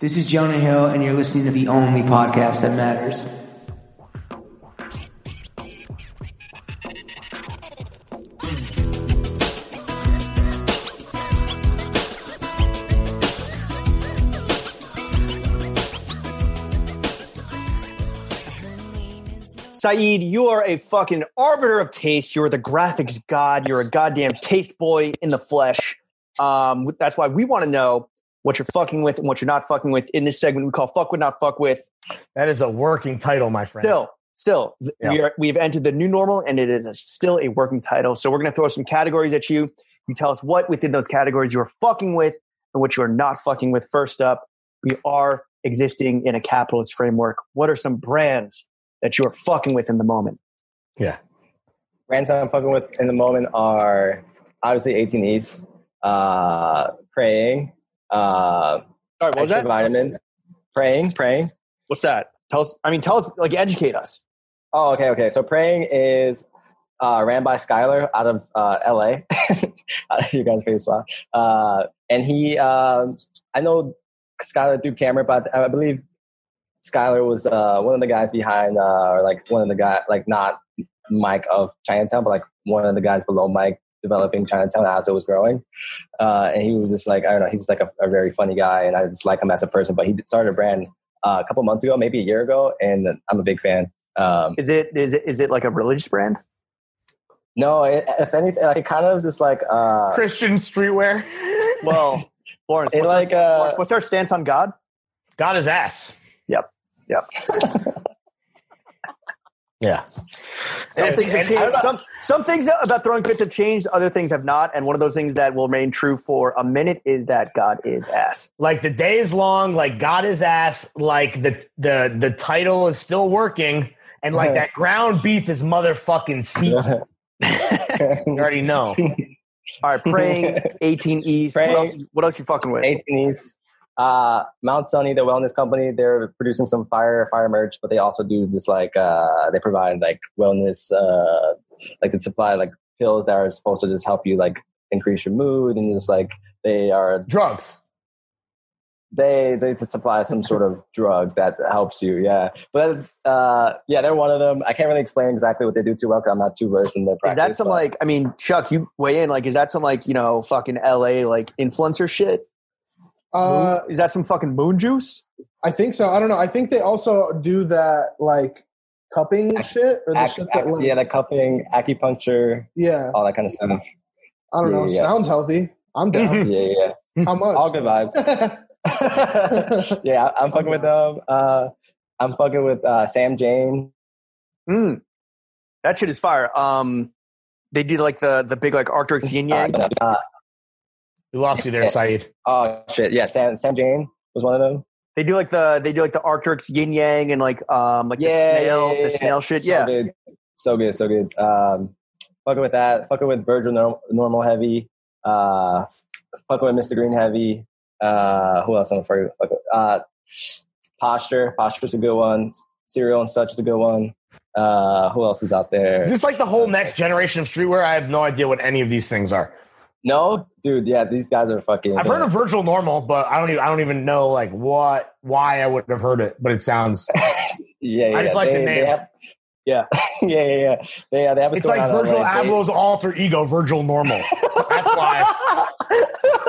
This is Jonah Hill, and you're listening to the only podcast that matters. Saeed, you are a fucking arbiter of taste. You're the graphics god. You're a goddamn taste boy in the flesh. That's why we want to know what you're fucking with and what you're not fucking with in this segment we call Fuck With, Not Fuck With. That is a working title, my friend. Still, we've entered the new normal, and it is still a working title. So we're going to throw some categories at you. You tell us what within those categories you are fucking with and what you are not fucking with. First up, we are existing in a capitalist framework. What are some brands that you're fucking with in the moment? Yeah. Brands that I'm fucking with in the moment are obviously 18 East, Praying. Sorry, what was that? Vitamin. Praying. What's that? Tell us, like, educate us. Oh, okay. So Praying is ran by Skylar out of LA. You guys face well. And he, I know Skylar through camera, but I believe Skylar was one of the guys behind, not Mike of Chinatown, but like one of the guys below Mike developing Chinatown as it was growing. And he was just like, I don't know, he's like a very funny guy, and I just like him as a person. But he started a brand a couple months ago, maybe a year ago, and I'm a big fan. Is it like a religious brand? No, if anything, like, it kind of just like Christian streetwear. Well, Lawrence, what's our stance on God? God is ass. Yep. Yeah. Some things about throwing fits have changed, other things have not. And one of those things that will remain true for a minute is that God is ass. Like, the day is long, like God is ass, like the title is still working, and like that ground beef is motherfucking seasoned. You already know. All right, Praying, 18 East. What else you fucking with? 18 East. Mount Sunny, the wellness company, they're producing some fire merch, but they also do this like they provide like wellness, like they supply like pills that are supposed to just help you like increase your mood, and just like they are drugs. They supply some sort of drug that helps you, yeah. But yeah, they're one of them. I can't really explain exactly what they do too well because I'm not too versed in their practice. Is that some like, I mean, Chuck, you weigh in. Like, is that some like, you know, fucking LA like influencer shit? Is that some fucking moon juice? I think so. I don't know. I think they also do that like cupping shit, or the shit that like, yeah, the cupping, acupuncture, yeah, all that kind of stuff. I don't know. Yeah. Sounds healthy. I'm down. yeah. How much? All good vibes. Yeah, I'm fucking with them. I'm fucking with Sam Jane. That shit is fire. They did like the big like Arc'teryx yin yang. We lost you there, Saeed. Oh shit! Yeah, Sam Jane was one of them. They do like the Arc'teryx yin yang, and the snail shit. So yeah, so good. Fucking with that. Fucking with Virgil normal heavy. Fucking with Mr. Green heavy. Who else? I'm afraid. Posture. Posture's a good one. Cereal and Such is a good one. Who else is out there? Is this like the whole next generation of streetwear? I have no idea what any of these things are. No, dude. Yeah, these guys are fucking. I've heard of Virgil Normal, but I don't even know like what, why I would have heard it, but it sounds. I just like the name. They have a. It's like Virgil Abloh's alter ego, Virgil Normal. That's why.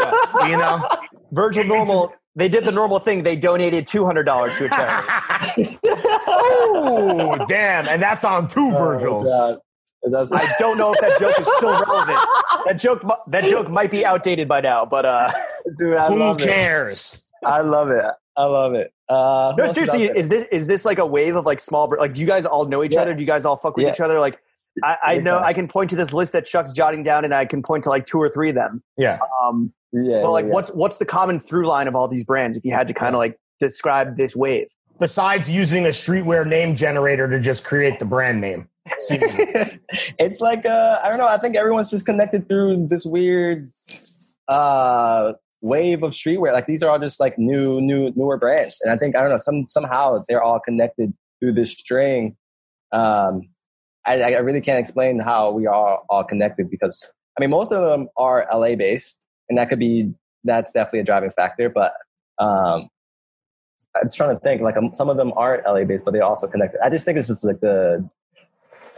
Yeah, you know, Virgil Normal. They did the normal thing. They donated $200 to a charity. Oh damn! And that's on two Virgils. God. I don't know if that joke is still relevant. That joke might be outdated by now, but dude, who cares? I love it. No, seriously, is this like a wave of like small? Like, do you guys all know each other? Do you guys all fuck with each other? Like, I know I can point to this list that Chuck's jotting down, and I can point to like two or three of them. Yeah. What's the common through line of all these brands? If you had to kind of like describe this wave, besides using a streetwear name generator to just create the brand name. It's like I don't know, I think everyone's just connected through this weird wave of streetwear. Like, these are all just like newer brands, and I think, I don't know, somehow they're all connected through this string. I really can't explain how we are all connected, because I mean most of them are LA based, and that's definitely a driving factor, but I'm trying to think, like, some of them aren't LA-based, but they also connected. I just think it's just like the,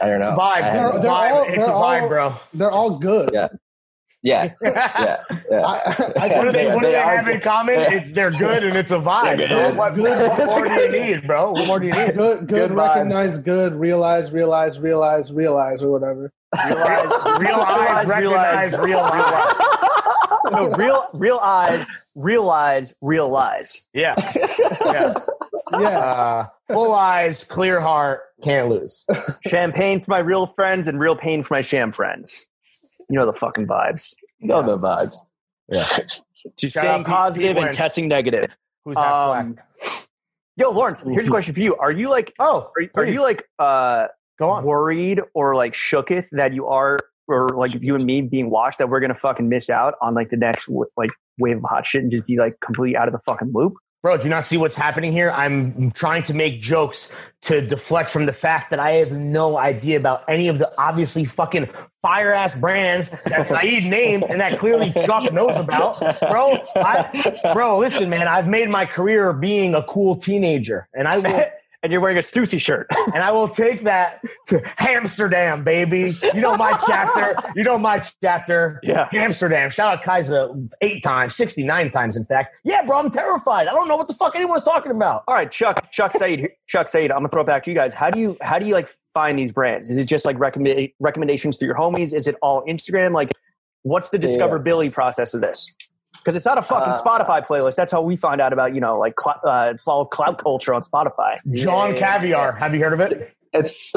I don't know. It's a vibe. It's a vibe, bro. They're all good. Yeah. What do they have in common? It's they're good and it's a vibe. What more do you need, bro? What more do you need? Good, recognize, realize, or whatever. Realize, recognize. No, realize. Yeah. Full eyes, clear heart, can't lose. Champagne for my real friends and real pain for my sham friends. You know the fucking vibes. You know the vibes. Yeah. Staying positive and testing negative. Who's half black? Yo, Lawrence, here's a question for you. Are you like, are you worried or like shooketh that you are, or like you and me being watched, that we're going to fucking miss out on like the next like wave of hot shit and just be like completely out of the fucking loop? Bro, do you not see what's happening here? I'm trying to make jokes to deflect from the fact that I have no idea about any of the obviously fucking fire-ass brands that Saeed named and that clearly Chuck knows about. Bro, listen, man, I've made my career being a cool teenager, and I will... And you're wearing a Stussy shirt. And I will take that to Amsterdam, baby. You know my chapter. Yeah. Amsterdam. Shout out Kaiser 8 times, 69 times, in fact. Yeah, bro, I'm terrified. I don't know what the fuck anyone's talking about. All right, Chuck Saeed, I'm going to throw it back to you guys. How do you like find these brands? Is it just like recommendations through your homies? Is it all Instagram? Like, what's the discoverability process of this? Because it's not a fucking Spotify playlist. That's how we find out about, you know, like follow cloud culture on Spotify. John Caviar. Have you heard of it? It's,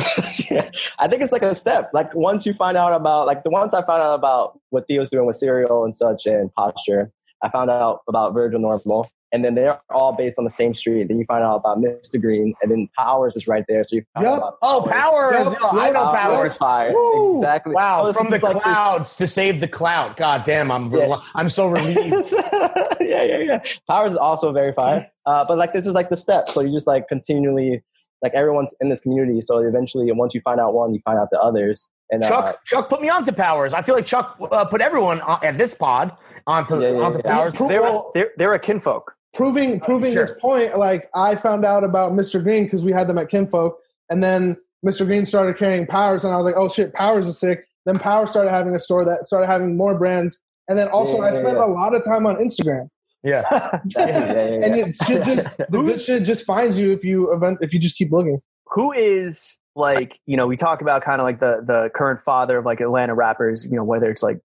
I think it's like a step. Like once you find out about, like the ones I found out about what Theo's doing with Cereal and such and Posture, I found out about Virgil Normal. And then they're all based on the same street. Then you find out about Mr. Green, and then Powers is right there. So you find out about Powers. Yep. I know Powers. Fire. Woo. Exactly. Wow, from the clouds to save the cloud. God damn, I'm so relieved. Yeah. Powers is also very fire. But like this is like the step. So you just like continually, like everyone's in this community. So eventually, once you find out one, you find out the others. And Chuck put me onto Powers. I feel like Chuck put everyone at this pod onto Powers. They're a Kinfolk. Proving this point, like I found out about Mr. Green because we had them at Kinfolk, and then Mr. Green started carrying Powers, and I was like, oh shit, Powers is sick. Then Powers started having a store that started having more brands, and then also I spent a lot of time on Instagram. And it just, the good shit just finds you if you just keep looking. Who is like, you know, we talk about kind of like the current father of like Atlanta rappers, you know, whether it's like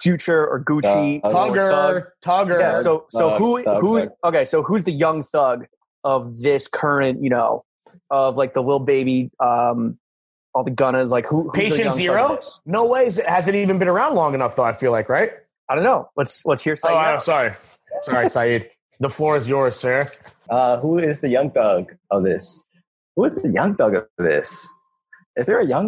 Future or Gucci, Thugger. Yeah, who's okay? So who's the young thug of this current? You know, of like the Lil Baby, all the Gunnas. Like who? Patient Zero? No way. Has it even been around long enough? Though I feel like, right? I don't know. Let's hear Saeed. Sorry, Saeed. The floor is yours, sir. Who is the young thug of this? Is there a young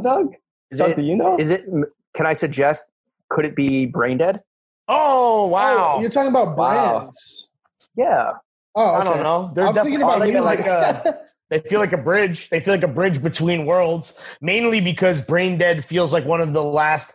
thug? Do you know? Is it? Can I suggest? Could it be Brain Dead? Oh, wow. Oh, you're talking about brands. Wow. Yeah. Oh, okay. I don't know. They're definitely like they feel like a bridge. They feel like a bridge between worlds, mainly because Brain Dead feels like one of the last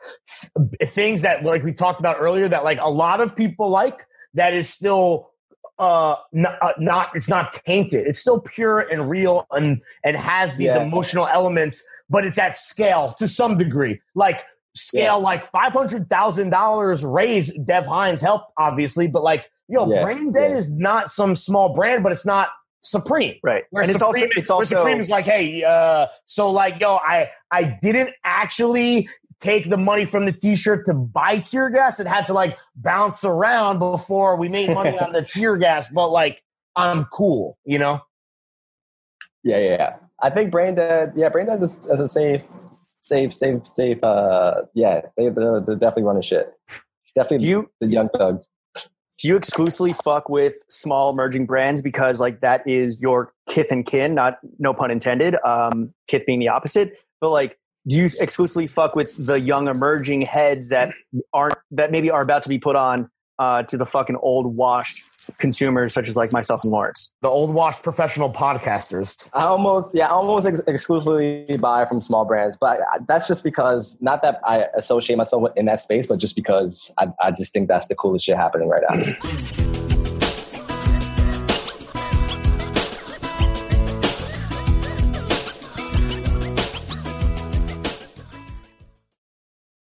things that, like we talked about earlier, that like a lot of people like that is still it's not tainted. It's still pure and real and has these emotional elements, but it's at scale to some degree. Like, like $500,000 raise. Dev Hines helped, obviously, but like, Brain Dead is not some small brand, but it's not Supreme, right? Where and Supreme, it's also Supreme is like, hey, so like, I didn't actually take the money from the T-shirt to buy tear gas. It had to like bounce around before we made money on the tear gas, but like, I'm cool, you know? Yeah. I think Brain Dead is a safe. They're definitely running shit. Definitely the young thug. Do you exclusively fuck with small emerging brands because like that is your kith and kin? No pun intended. Kith being the opposite, but like, do you exclusively fuck with the young emerging heads that maybe are about to be put on to the fucking old washed consumers such as like myself and Lawrence, the old washed professional podcasters? I almost exclusively buy from small brands, but that's just because, not that I associate myself in that space, but just because I just think that's the coolest shit happening right now.